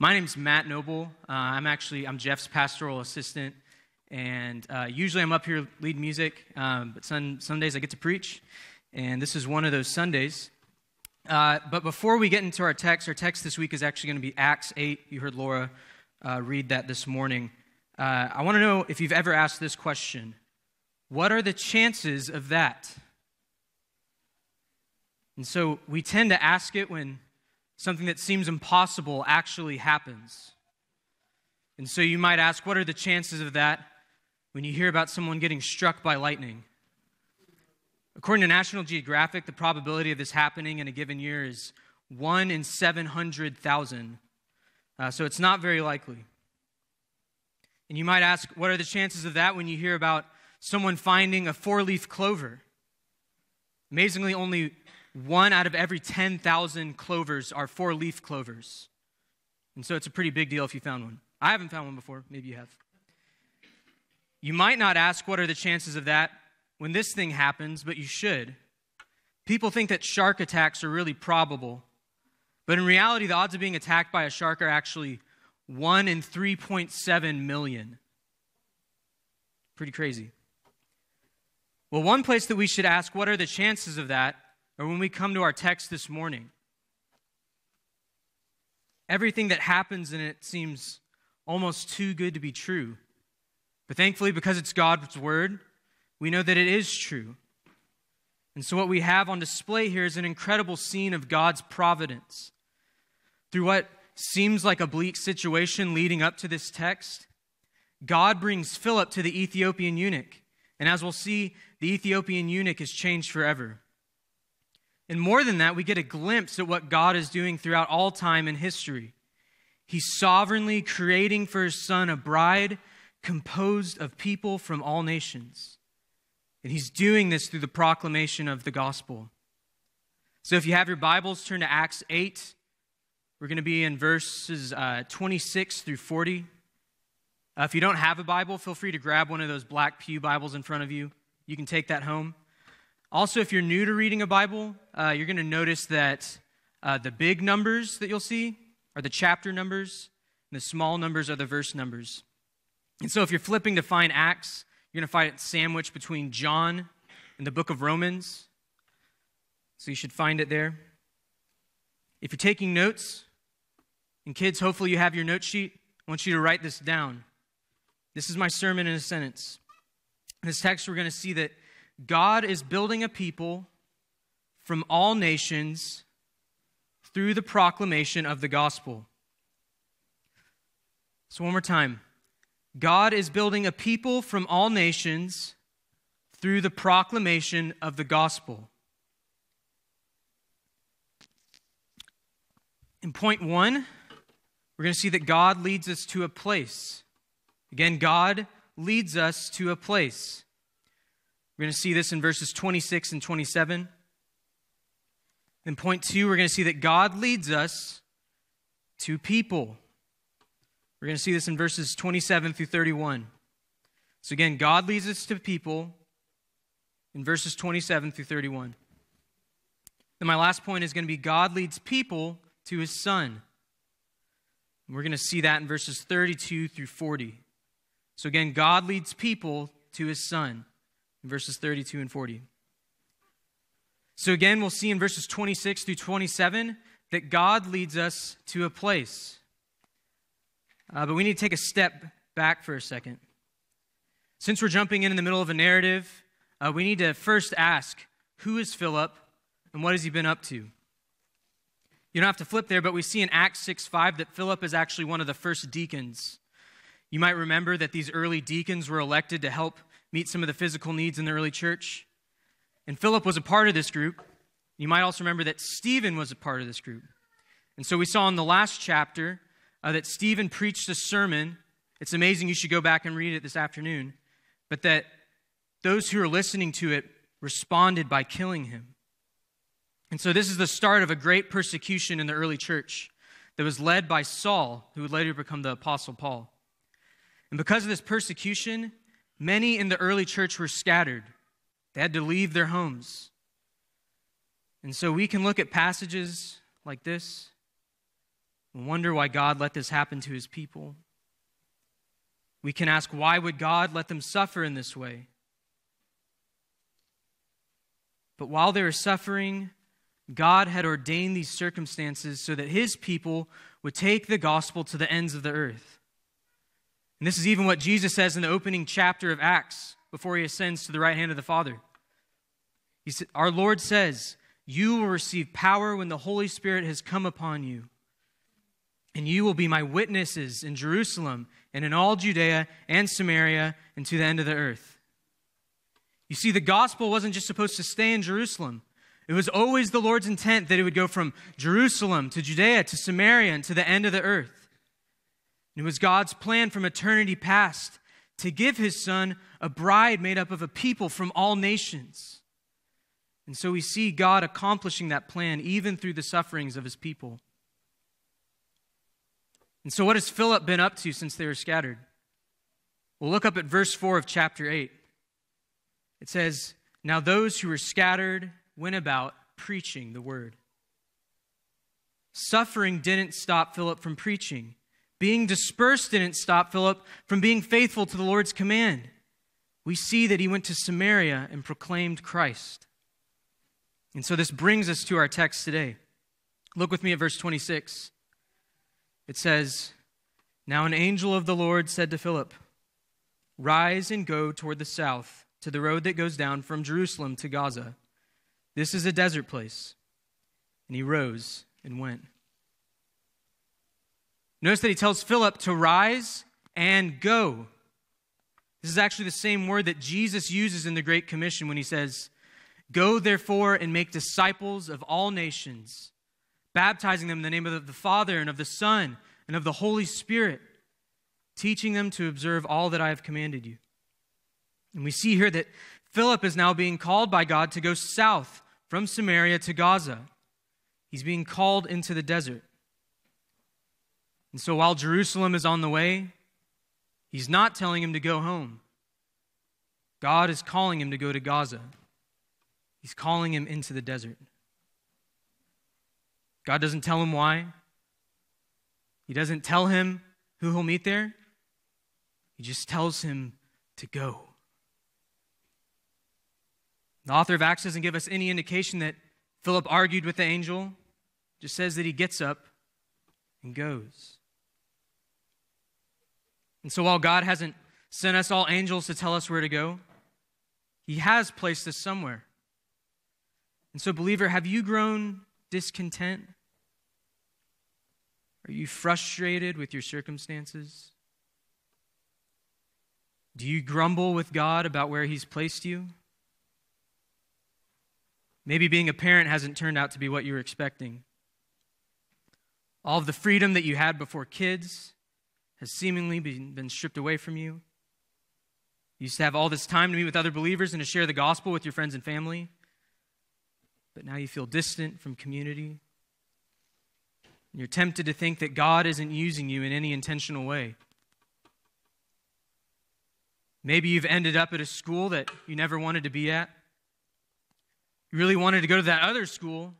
My name's Matt Noble. I'm Jeff's pastoral assistant, and usually I'm up here leading music, but Sundays I get to preach, and this is one of those Sundays. But before we get into our text this week is actually going to be Acts 8. You heard Laura read that this morning. I want to know if you've ever asked this question: what are the chances of that? And so we tend to ask it when something that seems impossible actually happens. And so you might ask, what are the chances of that when you hear about someone getting struck by lightning? According to National Geographic, the probability of this happening in a given year is 1 in 700,000. So it's not very likely. And you might ask, what are the chances of that when you hear about someone finding a four-leaf clover? Amazingly, only 1 out of every 10,000 clovers are four-leaf clovers. And so it's a pretty big deal if you found one. I haven't found one before. Maybe you have. You might not ask, what are the chances of that when this thing happens, but you should. People think that shark attacks are really probable. But in reality, the odds of being attacked by a shark are actually 1 in 3.7 million. Pretty crazy. Well, one place that we should ask, what are the chances of that, or when we come to our text this morning. Everything that happens in it seems almost too good to be true. But thankfully, because it's God's word, we know that it is true. And so what we have on display here is an incredible scene of God's providence. Through what seems like a bleak situation leading up to this text, God brings Philip to the Ethiopian eunuch. And as we'll see, the Ethiopian eunuch is changed forever. And more than that, we get a glimpse at what God is doing throughout all time in history. He's sovereignly creating for his son a bride composed of people from all nations. And he's doing this through the proclamation of the gospel. So if you have your Bibles, turn to Acts 8. We're going to be in verses 26 through 40. If you don't have a Bible, feel free to grab one of those black pew Bibles in front of you. You can take that home. Also, if you're new to reading a Bible, you're going to notice that the big numbers that you'll see are the chapter numbers, and the small numbers are the verse numbers. And so if you're flipping to find Acts, you're going to find it sandwiched between John and the book of Romans. So you should find it there. If you're taking notes, and kids, hopefully you have your note sheet, I want you to write this down. This is my sermon in a sentence. In this text, we're going to see that God is building a people from all nations through the proclamation of the gospel. So one more time. God is building a people from all nations through the proclamation of the gospel. In point one, we're going to see that God leads us to a place. Again, God leads us to a place. We're going to see this in verses 26 and 27. In point two, we're going to see that God leads us to people. We're going to see this in verses 27 through 31. So again, God leads us to people in verses 27 through 31. Then my last point is going to be God leads people to his son. And we're going to see that in verses 32 through 40. So again, God leads people to his son. Verses 32 and 40. So again, we'll see in verses 26 through 27 that God leads us to a place. But we need to take a step back for a second. Since we're jumping in the middle of a narrative, we need to first ask, who is Philip and what has he been up to? You don't have to flip there, but we see in Acts 6:5 that Philip is actually one of the first deacons. You might remember that these early deacons were elected to help meet some of the physical needs in the early church. And Philip was a part of this group. You might also remember that Stephen was a part of this group. And so we saw in the last chapter that Stephen preached a sermon. It's amazing. You should go back and read it this afternoon. But that those who were listening to it responded by killing him. And so this is the start of a great persecution in the early church that was led by Saul, who would later become the Apostle Paul. And because of this persecution, many in the early church were scattered. They had to leave their homes. And so we can look at passages like this and wonder why God let this happen to his people. We can ask, why would God let them suffer in this way? But while they were suffering, God had ordained these circumstances so that his people would take the gospel to the ends of the earth. And this is even what Jesus says in the opening chapter of Acts before he ascends to the right hand of the Father. He said, our Lord says, you will receive power when the Holy Spirit has come upon you. And you will be my witnesses in Jerusalem and in all Judea and Samaria and to the end of the earth. You see, the gospel wasn't just supposed to stay in Jerusalem. It was always the Lord's intent that it would go from Jerusalem to Judea to Samaria and to the end of the earth. And it was God's plan from eternity past to give his son a bride made up of a people from all nations. And so we see God accomplishing that plan even through the sufferings of his people. And so what has Philip been up to since they were scattered? Well, look up at verse 4 of chapter 8. It says, now those who were scattered went about preaching the word. Suffering didn't stop Philip from preaching. Being dispersed didn't stop Philip from being faithful to the Lord's command. We see that he went to Samaria and proclaimed Christ. And so this brings us to our text today. Look with me at verse 26. It says, now an angel of the Lord said to Philip, rise and go toward the south to the road that goes down from Jerusalem to Gaza. This is a desert place. And he rose and went. Notice that he tells Philip to rise and go. This is actually the same word that Jesus uses in the Great Commission when he says, go therefore and make disciples of all nations, baptizing them in the name of the Father and of the Son and of the Holy Spirit, teaching them to observe all that I have commanded you. And we see here that Philip is now being called by God to go south from Samaria to Gaza. He's being called into the desert. And so while Jerusalem is on the way, he's not telling him to go home. God is calling him to go to Gaza. He's calling him into the desert. God doesn't tell him why. He doesn't tell him who he'll meet there. He just tells him to go. The author of Acts doesn't give us any indication that Philip argued with the angel. It just says that he gets up and goes. And so while God hasn't sent us all angels to tell us where to go, he has placed us somewhere. And so, believer, have you grown discontent? Are you frustrated with your circumstances? Do you grumble with God about where he's placed you? Maybe being a parent hasn't turned out to be what you were expecting. All of the freedom that you had before kids has seemingly been stripped away from you. You used to have all this time to meet with other believers and to share the gospel with your friends and family, but now you feel distant from community. You're tempted to think that God isn't using you in any intentional way. Maybe you've ended up at a school that you never wanted to be at. You really wanted to go to that other school,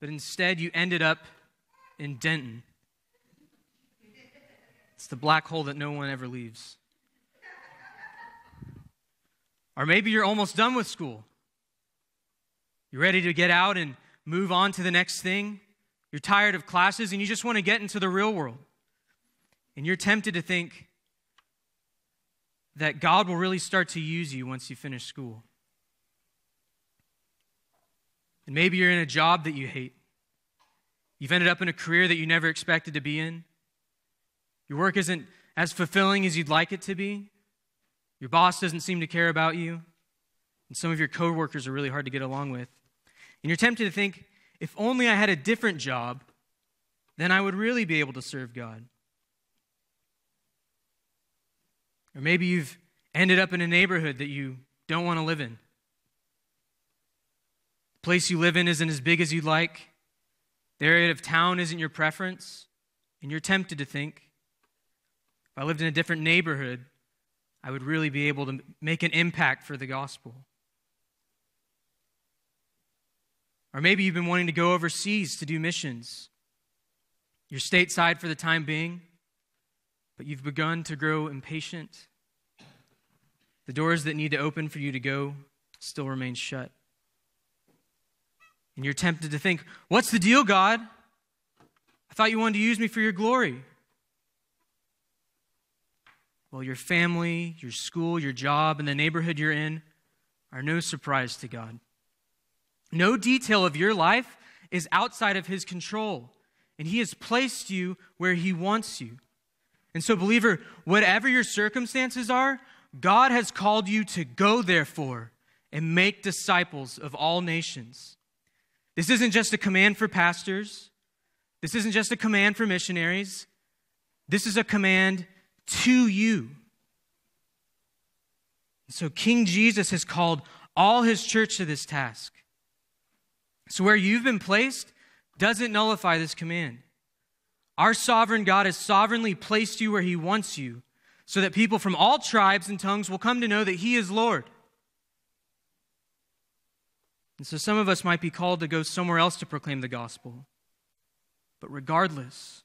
but instead you ended up in Denton. It's the black hole that no one ever leaves. Or maybe you're almost done with school. You're ready to get out and move on to the next thing. You're tired of classes and you just want to get into the real world. And you're tempted to think that God will really start to use you once you finish school. And maybe you're in a job that you hate. You've ended up in a career that you never expected to be in. Your work isn't as fulfilling as you'd like it to be. Your boss doesn't seem to care about you. And some of your coworkers are really hard to get along with. And you're tempted to think, if only I had a different job, then I would really be able to serve God. Or maybe you've ended up in a neighborhood that you don't want to live in. The place you live in isn't as big as you'd like. The area of town isn't your preference. And you're tempted to think, if I lived in a different neighborhood, I would really be able to make an impact for the gospel. Or maybe you've been wanting to go overseas to do missions. You're stateside for the time being, but you've begun to grow impatient. The doors that need to open for you to go still remain shut. And you're tempted to think, what's the deal, God? I thought you wanted to use me for your glory. Well, your family, your school, your job, and the neighborhood you're in are no surprise to God. No detail of your life is outside of his control, and he has placed you where he wants you. And so, believer, whatever your circumstances are, God has called you to go, therefore, and make disciples of all nations. This isn't just a command for pastors. This isn't just a command for missionaries. This is a command to you. And so King Jesus has called all his church to this task. So where you've been placed doesn't nullify this command. Our sovereign God has sovereignly placed you where he wants you, so that people from all tribes and tongues will come to know that he is Lord. And so some of us might be called to go somewhere else to proclaim the gospel. But regardless,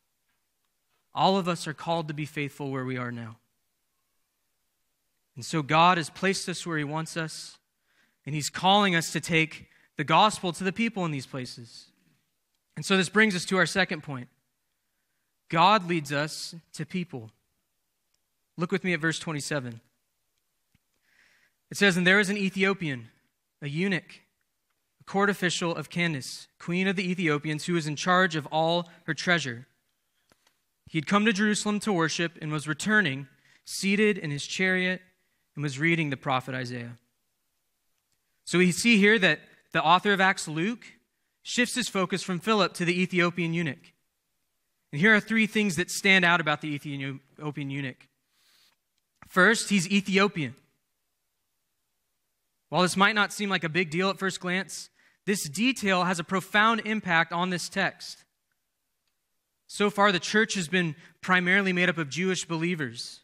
all of us are called to be faithful where we are now. And so God has placed us where he wants us, and he's calling us to take the gospel to the people in these places. And so this brings us to our second point. God leads us to people. Look with me at verse 27. It says, "And there was an Ethiopian, a eunuch, a court official of Candace, queen of the Ethiopians, who was in charge of all her treasure. He had come to Jerusalem to worship and was returning, seated in his chariot, and was reading the prophet Isaiah." So we see here that the author of Acts, Luke, shifts his focus from Philip to the Ethiopian eunuch. And here are three things that stand out about the Ethiopian eunuch. First, he's Ethiopian. While this might not seem like a big deal at first glance, this detail has a profound impact on this text. So far, the church has been primarily made up of Jewish believers.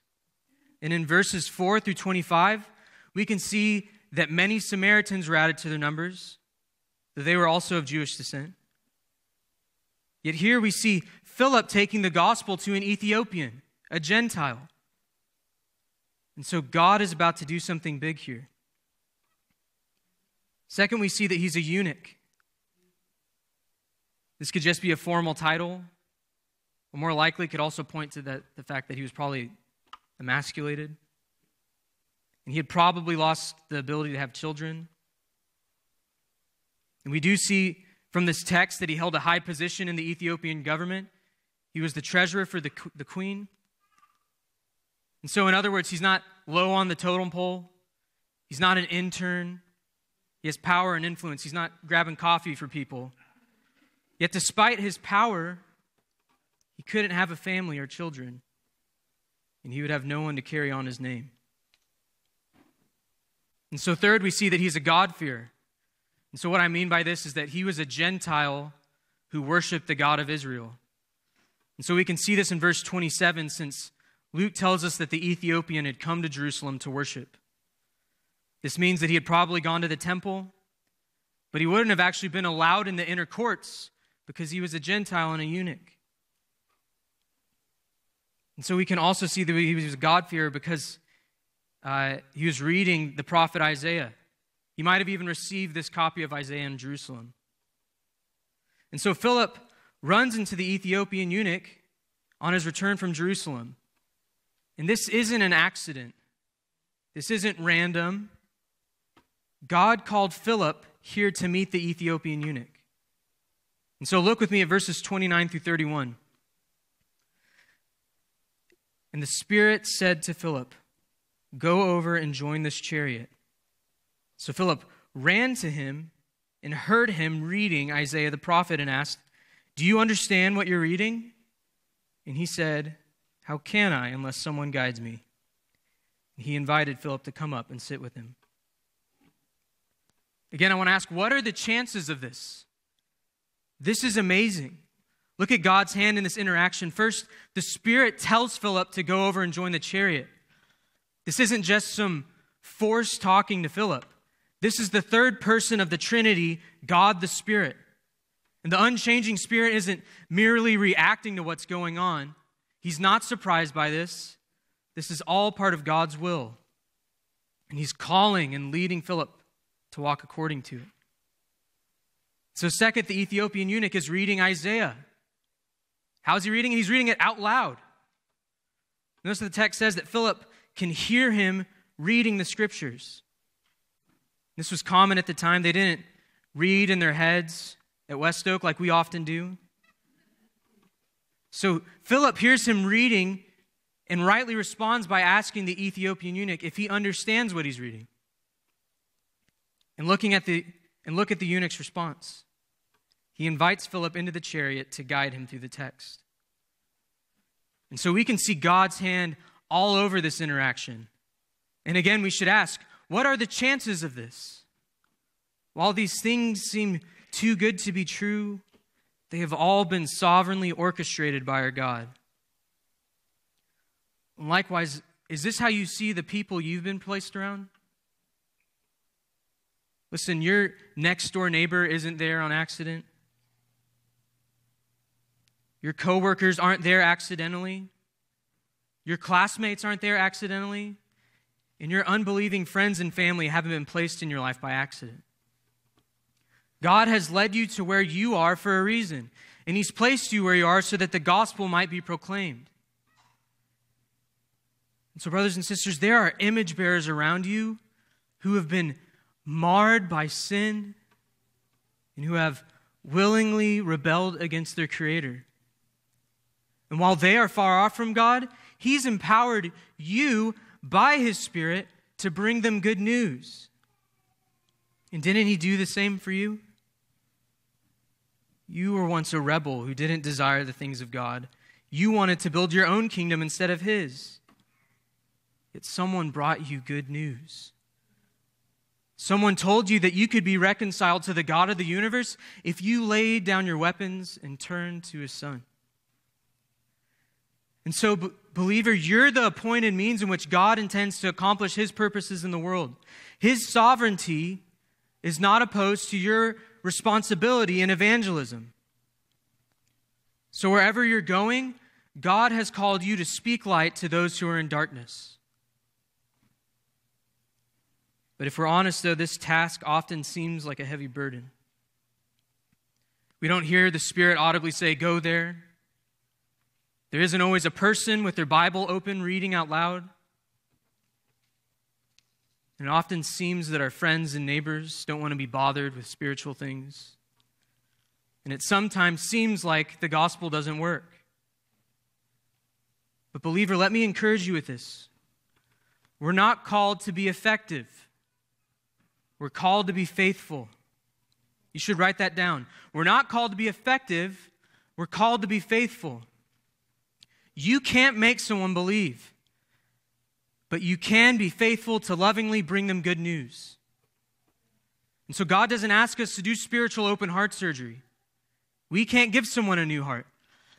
And in verses 4 through 25, we can see that many Samaritans were added to their numbers, that they were also of Jewish descent. Yet here we see Philip taking the gospel to an Ethiopian, a Gentile. And so God is about to do something big here. Second, we see that he's a eunuch. This could just be a formal title, or more likely could also point to the fact that he was probably emasculated. And he had probably lost the ability to have children. And we do see from this text that he held a high position in the Ethiopian government. He was the treasurer for the queen. And so, in other words, he's not low on the totem pole. He's not an intern. He has power and influence. He's not grabbing coffee for people. Yet despite his power, he couldn't have a family or children, and he would have no one to carry on his name. And so third, we see that he's a God-fearer. And so what I mean by this is that he was a Gentile who worshiped the God of Israel. And so we can see this in verse 27, since Luke tells us that the Ethiopian had come to Jerusalem to worship. This means that he had probably gone to the temple, but he wouldn't have actually been allowed in the inner courts because he was a Gentile and a eunuch. And so we can also see that he was a God-fearer because he was reading the prophet Isaiah. He might have even received this copy of Isaiah in Jerusalem. And so Philip runs into the Ethiopian eunuch on his return from Jerusalem. And this isn't an accident. This isn't random. God called Philip here to meet the Ethiopian eunuch. And so look with me at verses 29 through 31. "And the Spirit said to Philip, 'Go over and join this chariot.' So Philip ran to him and heard him reading Isaiah the prophet and asked, 'Do you understand what you're reading?' And he said, 'How can I unless someone guides me?' And he invited Philip to come up and sit with him." Again, I want to ask, what are the chances of this? This is amazing. Look at God's hand in this interaction. First, the Spirit tells Philip to go over and join the chariot. This isn't just some force talking to Philip. This is the third person of the Trinity, God the Spirit. And the unchanging Spirit isn't merely reacting to what's going on. He's not surprised by this. This is all part of God's will. And he's calling and leading Philip to walk according to it. So second, the Ethiopian eunuch is reading Isaiah. How's he reading it? He's reading it out loud. Notice the text says that Philip can hear him reading the scriptures. This was common at the time. They didn't read in their heads at West Oak like we often do. So Philip hears him reading and rightly responds by asking the Ethiopian eunuch if he understands what he's reading. And look at the eunuch's response. He invites Philip into the chariot to guide him through the text. And so we can see God's hand all over this interaction. And again, we should ask, what are the chances of this? While these things seem too good to be true, they have all been sovereignly orchestrated by our God. And likewise, is this how you see the people you've been placed around? Listen, your next-door neighbor isn't there on accident. Your coworkers aren't there accidentally. Your classmates aren't there accidentally. And your unbelieving friends and family haven't been placed in your life by accident. God has led you to where you are for a reason. And he's placed you where you are so that the gospel might be proclaimed. And so, brothers and sisters, there are image bearers around you who have been marred by sin and who have willingly rebelled against their Creator. And while they are far off from God, he's empowered you by his Spirit to bring them good news. And didn't he do the same for you? You were once a rebel who didn't desire the things of God. You wanted to build your own kingdom instead of his. Yet someone brought you good news. Someone told you that you could be reconciled to the God of the universe if you laid down your weapons and turned to his Son. And so, believer, you're the appointed means in which God intends to accomplish his purposes in the world. His sovereignty is not opposed to your responsibility in evangelism. So wherever you're going, God has called you to speak light to those who are in darkness. But if we're honest, though, this task often seems like a heavy burden. We don't hear the Spirit audibly say, go there. There isn't always a person with their Bible open reading out loud. And it often seems that our friends and neighbors don't want to be bothered with spiritual things. And it sometimes seems like the gospel doesn't work. But believer, let me encourage you with this. We're not called to be effective. We're called to be faithful. You should write that down. We're not called to be effective. We're called to be faithful. You can't make someone believe, but you can be faithful to lovingly bring them good news. And so God doesn't ask us to do spiritual open heart surgery. We can't give someone a new heart,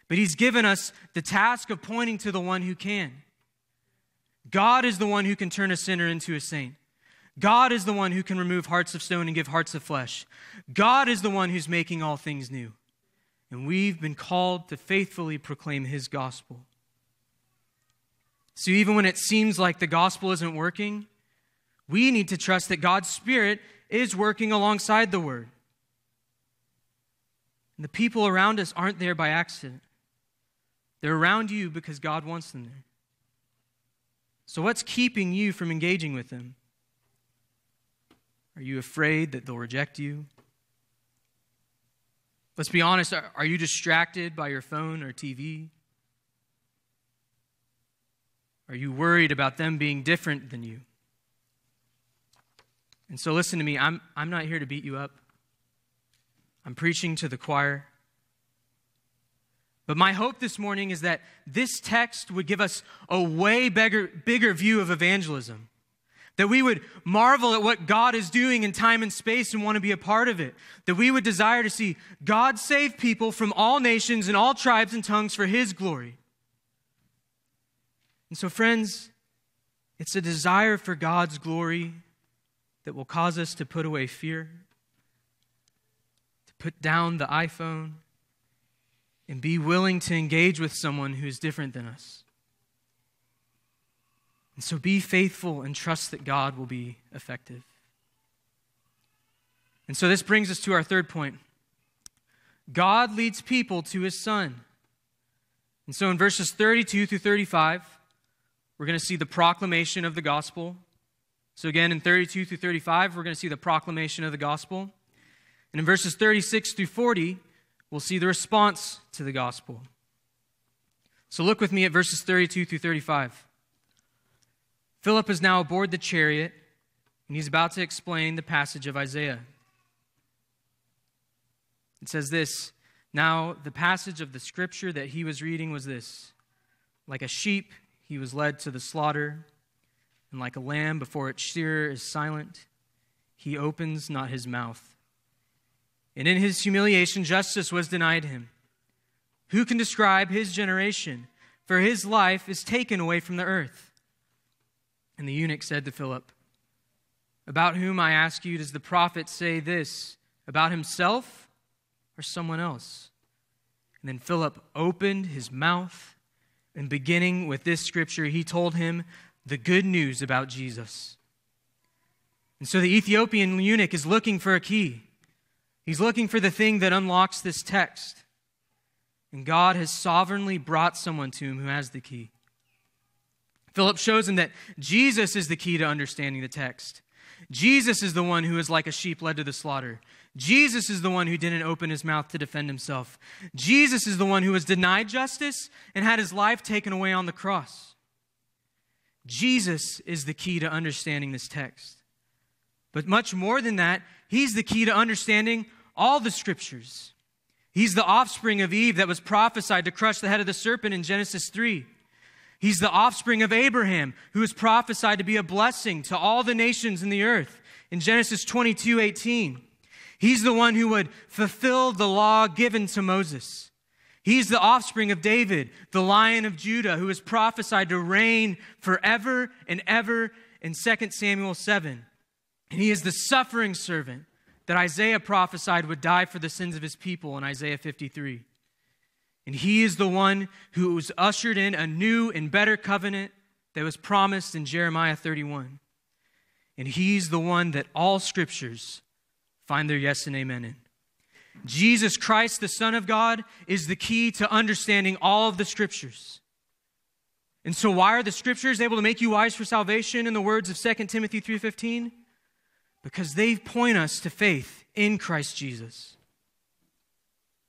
but he's given us the task of pointing to the one who can. God is the one who can turn a sinner into a saint. God is the one who can remove hearts of stone and give hearts of flesh. God is the one who's making all things new. And we've been called to faithfully proclaim his gospel. So even when it seems like the gospel isn't working, we need to trust that God's Spirit is working alongside the word. And the people around us aren't there by accident. They're around you because God wants them there. So what's keeping you from engaging with them? Are you afraid that they'll reject you? Let's be honest, are you distracted by your phone or TV? Are you worried about them being different than you? And so listen to me, I'm not here to beat you up. I'm preaching to the choir. But my hope this morning is that this text would give us a way bigger view of evangelism. That we would marvel at what God is doing in time and space and want to be a part of it. That we would desire to see God save people from all nations and all tribes and tongues for his glory. And so, friends, it's a desire for God's glory that will cause us to put away fear, to put down the iPhone, and be willing to engage with someone who's different than us. And so be faithful and trust that God will be effective. And so this brings us to our third point. God leads people to his Son. And so in verses 32 through 35, we're going to see the proclamation of the gospel. So again, in 32 through 35, we're going to see the proclamation of the gospel. And in verses 36 through 40, we'll see the response to the gospel. So look with me at verses 32 through 35. Philip is now aboard the chariot, and he's about to explain the passage of Isaiah. It says this, "Now the passage of the scripture that he was reading was this, like a sheep he was led to the slaughter, and like a lamb before its shearer is silent, he opens not his mouth. And in his humiliation, justice was denied him. Who can describe his generation? For his life is taken away from the earth." And the eunuch said to Philip, "About whom, I ask you, does the prophet say this, about himself or someone else?" And then Philip opened his mouth, and beginning with this scripture, he told him the good news about Jesus. And so the Ethiopian eunuch is looking for a key. He's looking for the thing that unlocks this text. And God has sovereignly brought someone to him who has the key. Philip shows him that Jesus is the key to understanding the text. Jesus is the one who is like a sheep led to the slaughter. Jesus is the one who didn't open his mouth to defend himself. Jesus is the one who was denied justice and had his life taken away on the cross. Jesus is the key to understanding this text. But much more than that, he's the key to understanding all the scriptures. He's the offspring of Eve that was prophesied to crush the head of the serpent in Genesis 3. He's the offspring of Abraham, who is prophesied to be a blessing to all the nations in the earth in Genesis 22:18. He's the one who would fulfill the law given to Moses. He's the offspring of David, the Lion of Judah, who is prophesied to reign forever and ever in 2 Samuel 7. And he is the suffering servant that Isaiah prophesied would die for the sins of his people in Isaiah 53. And he is the one who was ushered in a new and better covenant that was promised in Jeremiah 31. And he's the one that all scriptures find their yes and amen in. Jesus Christ, the Son of God, is the key to understanding all of the scriptures. And so why are the scriptures able to make you wise for salvation in the words of 2 Timothy 3:15? Because they point us to faith in Christ Jesus.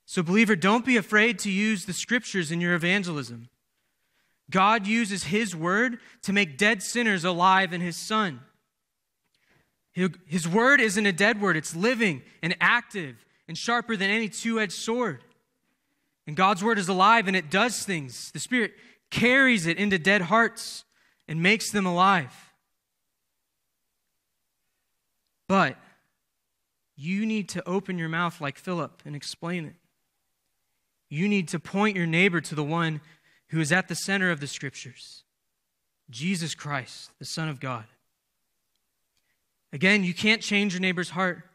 So believer, don't be afraid to use the scriptures in your evangelism. God uses his word to make dead sinners alive in his Son. His word isn't a dead word. It's living and active and sharper than any two-edged sword. And God's word is alive and it does things. The Spirit carries it into dead hearts and makes them alive. But you need to open your mouth like Philip and explain it. You need to point your neighbor to the one who is at the center of the scriptures, Jesus Christ, the Son of God. Again, you can't change your neighbor's heart,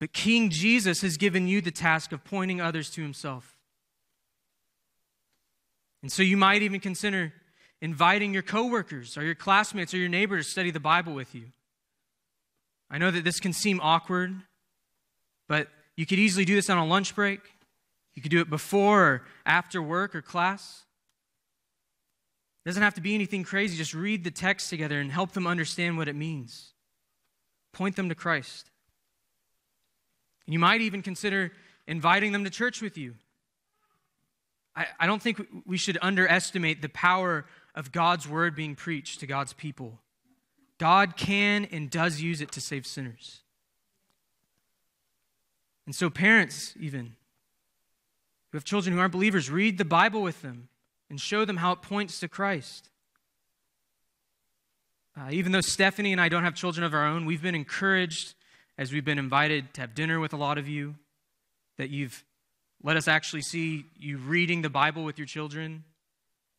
but King Jesus has given you the task of pointing others to himself. And so you might even consider inviting your coworkers or your classmates or your neighbor to study the Bible with you. I know that this can seem awkward, but you could easily do this on a lunch break. You could do it before or after work or class. It doesn't have to be anything crazy. Just read the text together and help them understand what it means. Point them to Christ. And you might even consider inviting them to church with you. I don't think we should underestimate the power of God's word being preached to God's people. God can and does use it to save sinners. And so parents, even, who have children who aren't believers, read the Bible with them and show them how it points to Christ. Even though Stephanie and I don't have children of our own, we've been encouraged, as we've been invited to have dinner with a lot of you, that you've let us actually see you reading the Bible with your children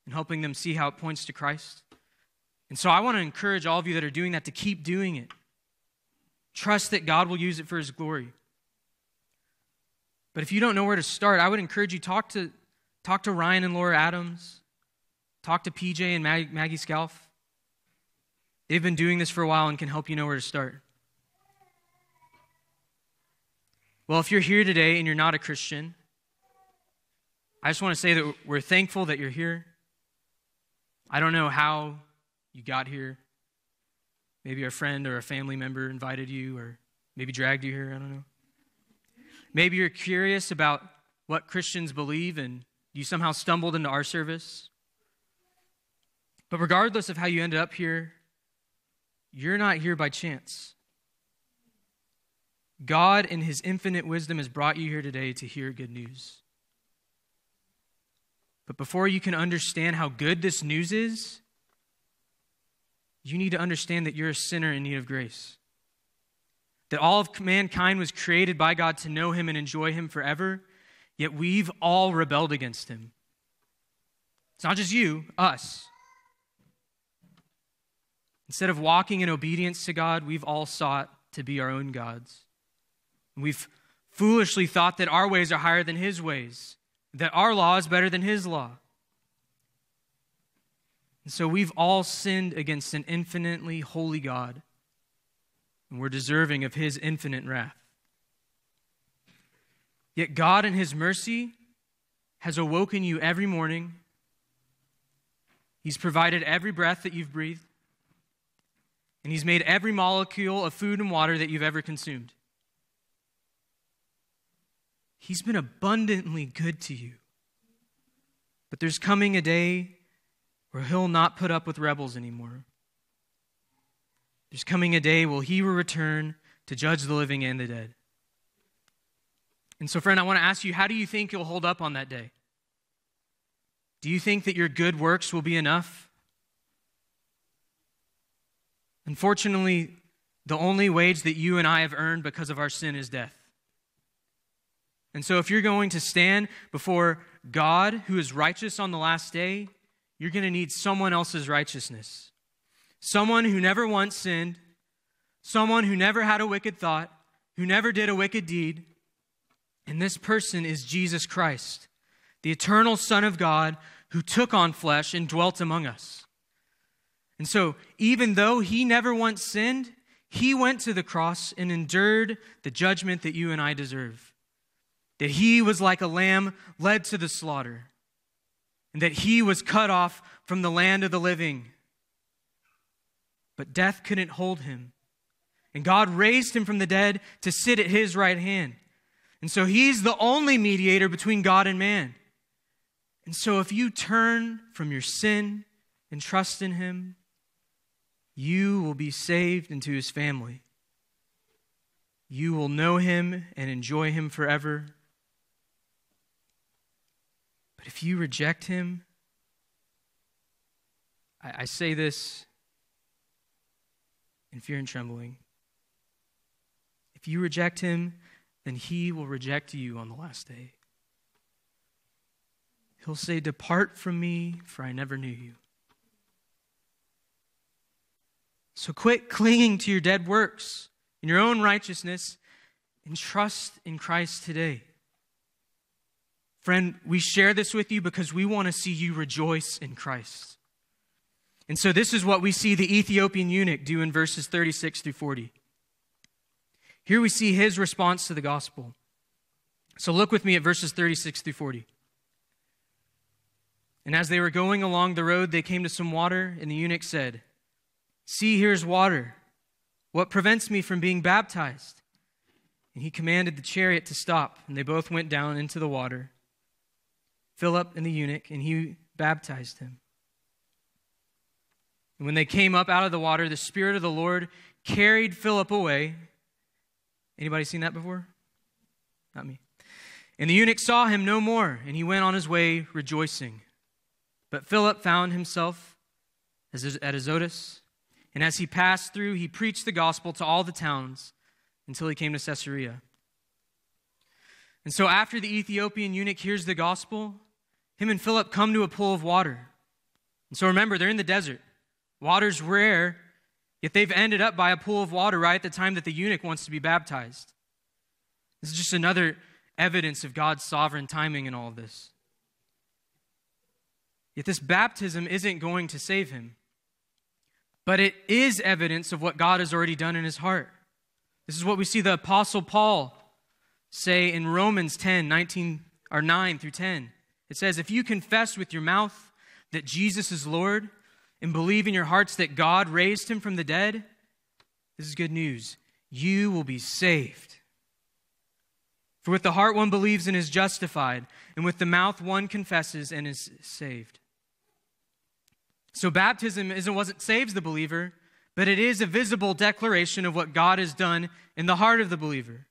and helping them see how it points to Christ. And so I want to encourage all of you that are doing that to keep doing it. Trust that God will use it for his glory. But if you don't know where to start, I would encourage you talk to Ryan and Laura Adams. Talk to PJ and Maggie Scalf. They've been doing this for a while and can help you know where to start. Well, if you're here today and you're not a Christian, I just want to say that we're thankful that you're here. I don't know how you got here. Maybe a friend or a family member invited you or maybe dragged you here, I don't know. Maybe you're curious about what Christians believe and you somehow stumbled into our service. But regardless of how you ended up here, you're not here by chance. God, in his infinite wisdom, has brought you here today to hear good news. But before you can understand how good this news is, you need to understand that you're a sinner in need of grace. That all of mankind was created by God to know him and enjoy him forever, yet we've all rebelled against him. It's not just you, us. Instead of walking in obedience to God, we've all sought to be our own gods. And we've foolishly thought that our ways are higher than his ways, that our law is better than his law. And so we've all sinned against an infinitely holy God, and we're deserving of his infinite wrath. Yet God in his mercy has awoken you every morning. He's provided every breath that you've breathed. And he's made every molecule of food and water that you've ever consumed. He's been abundantly good to you. But there's coming a day where he'll not put up with rebels anymore. There's coming a day where he will return to judge the living and the dead. And so, friend, I want to ask you, how do you think you'll hold up on that day? Do you think that your good works will be enough? Unfortunately, the only wage that you and I have earned because of our sin is death. And so if you're going to stand before God, who is righteous on the last day, you're going to need someone else's righteousness. Someone who never once sinned, someone who never had a wicked thought, who never did a wicked deed. And this person is Jesus Christ, the eternal Son of God, who took on flesh and dwelt among us. And so, even though he never once sinned, he went to the cross and endured the judgment that you and I deserve. That he was like a lamb led to the slaughter. And that he was cut off from the land of the living. But death couldn't hold him. And God raised him from the dead to sit at his right hand. And so he's the only mediator between God and man. And so if you turn from your sin and trust in him, you will be saved into his family. You will know him and enjoy him forever. But if you reject him, I say this in fear and trembling. If you reject him, then he will reject you on the last day. He'll say, "Depart from me, for I never knew you." So quit clinging to your dead works and your own righteousness and trust in Christ today. Friend, we share this with you because we want to see you rejoice in Christ. And so this is what we see the Ethiopian eunuch do in verses 36 through 40. Here we see his response to the gospel. So look with me at verses 36 through 40. And as they were going along the road, they came to some water, and the eunuch said, "See, here's water. What prevents me from being baptized?" And he commanded the chariot to stop, and they both went down into the water, Philip and the eunuch, and he baptized him. And when they came up out of the water, the Spirit of the Lord carried Philip away. Anybody seen that before? Not me. And the eunuch saw him no more, and he went on his way rejoicing. But Philip found himself at Azotus, and as he passed through, he preached the gospel to all the towns until he came to Caesarea. And so after the Ethiopian eunuch hears the gospel, him and Philip come to a pool of water. And so remember, they're in the desert. Water's rare, yet they've ended up by a pool of water right at the time that the eunuch wants to be baptized. This is just another evidence of God's sovereign timing in all of this. Yet this baptism isn't going to save him, but it is evidence of what God has already done in his heart. This is what we see the Apostle Paul say in Romans 9 through 10. It says, if you confess with your mouth that Jesus is Lord and believe in your hearts that God raised him from the dead, this is good news, you will be saved. For with the heart one believes and is justified, and with the mouth one confesses and is saved. So baptism isn't what saves the believer, but it is a visible declaration of what God has done in the heart of the believer.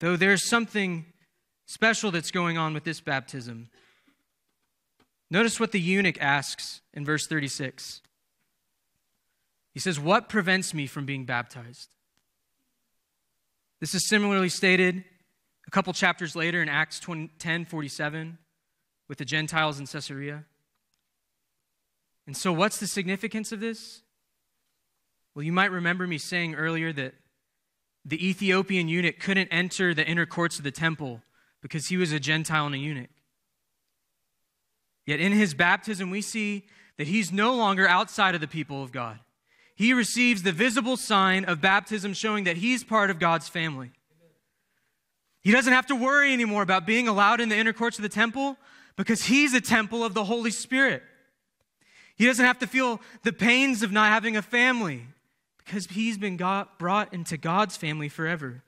Though there's something special that's going on with this baptism. Notice what the eunuch asks in verse 36. He says, what prevents me from being baptized? This is similarly stated a couple chapters later in Acts 10:47 with the Gentiles in Caesarea. And so what's the significance of this? Well, you might remember me saying earlier that the Ethiopian eunuch couldn't enter the inner courts of the temple because he was a Gentile and a eunuch. Yet in his baptism, we see that he's no longer outside of the people of God. He receives the visible sign of baptism showing that he's part of God's family. He doesn't have to worry anymore about being allowed in the inner courts of the temple because he's a temple of the Holy Spirit. He doesn't have to feel the pains of not having a family because he's been brought into God's family forever.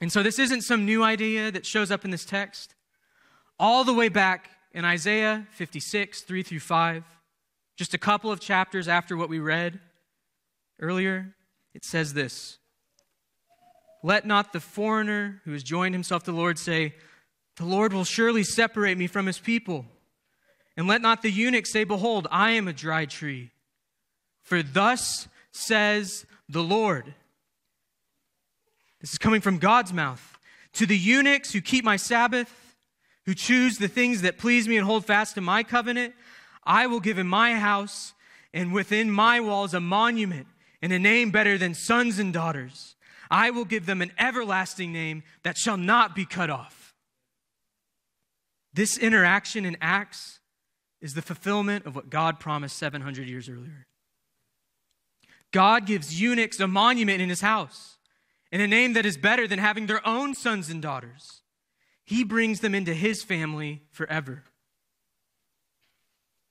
And so this isn't some new idea that shows up in this text. All the way back in Isaiah 56, 3 through 5, just a couple of chapters after what we read earlier, it says this, let not the foreigner who has joined himself to the Lord say, the Lord will surely separate me from his people. And let not the eunuch say, behold, I am a dry tree. For thus says the Lord. This is coming from God's mouth. To the eunuchs who keep my Sabbath, who choose the things that please me and hold fast to my covenant, I will give in my house and within my walls a monument and a name better than sons and daughters. I will give them an everlasting name that shall not be cut off. This interaction in Acts is the fulfillment of what God promised 700 years earlier. God gives eunuchs a monument in his house and a name that is better than having their own sons and daughters. He brings them into his family forever.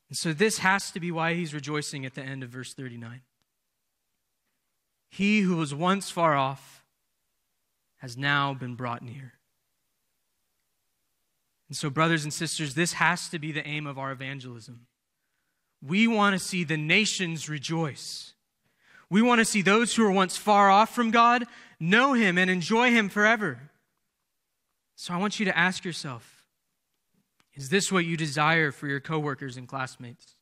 And so this has to be why he's rejoicing at the end of verse 39. He who was once far off has now been brought near. And so, brothers and sisters, this has to be the aim of our evangelism. We want to see the nations rejoice. We want to see those who were once far off from God know him and enjoy him forever. So I want you to ask yourself, is this what you desire for your coworkers and classmates?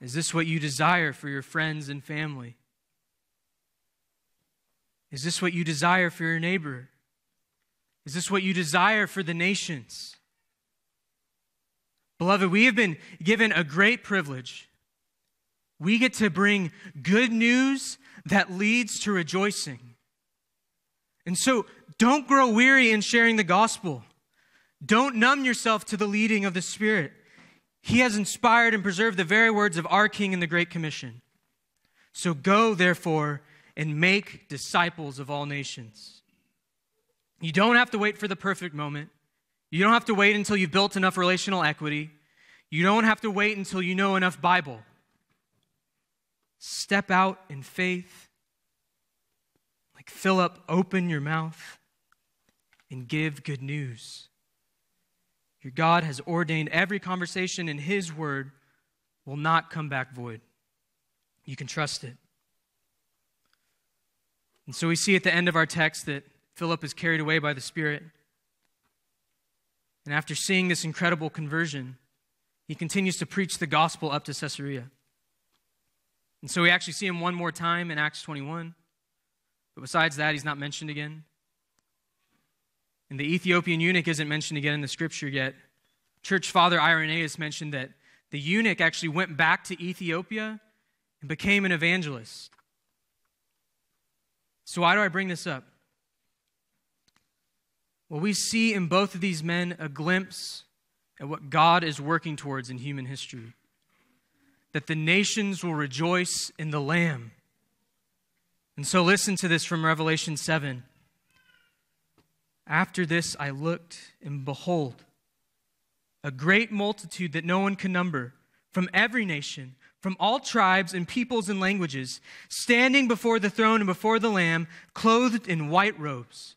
Is this what you desire for your friends and family? Is this what you desire for your neighbor? Is this what you desire for the nations? Beloved, we have been given a great privilege. We get to bring good news that leads to rejoicing. And so don't grow weary in sharing the gospel. Don't numb yourself to the leading of the Spirit. He has inspired and preserved the very words of our King in the Great Commission. So go, therefore, and make disciples of all nations. You don't have to wait for the perfect moment. You don't have to wait until you've built enough relational equity. You don't have to wait until you know enough Bible. Step out in faith. Like Philip, open your mouth and give good news. Your God has ordained every conversation in his word will not come back void. You can trust it. And so we see at the end of our text that Philip is carried away by the Spirit. And after seeing this incredible conversion, he continues to preach the gospel up to Caesarea. And so we actually see him one more time in Acts 21. But besides that, he's not mentioned again. And the Ethiopian eunuch isn't mentioned again in the scripture yet. Church Father Irenaeus mentioned that the eunuch actually went back to Ethiopia and became an evangelist. So why do I bring this up? Well, we see in both of these men a glimpse at what God is working towards in human history. That the nations will rejoice in the Lamb. And so listen to this from Revelation 7. After this I looked, and behold, a great multitude that no one can number, from every nation, from all tribes and peoples and languages, standing before the throne and before the Lamb, clothed in white robes,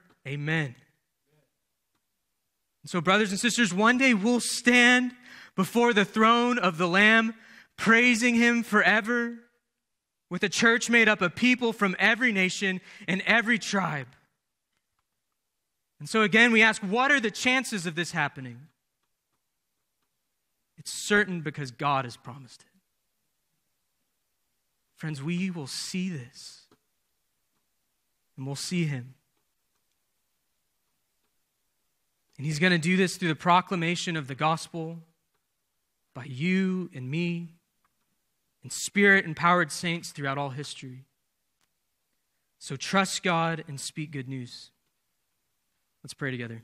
Amen." And so, brothers and sisters, one day we'll stand before the throne of the Lamb, praising Him forever, with a church made up of people from every nation and every tribe. And so again, we ask, what are the chances of this happening? It's certain because God has promised it. Friends, we will see this. And we'll see Him. And He's going to do this through the proclamation of the gospel by you and me and Spirit-empowered saints throughout all history. So trust God and speak good news. Let's pray together.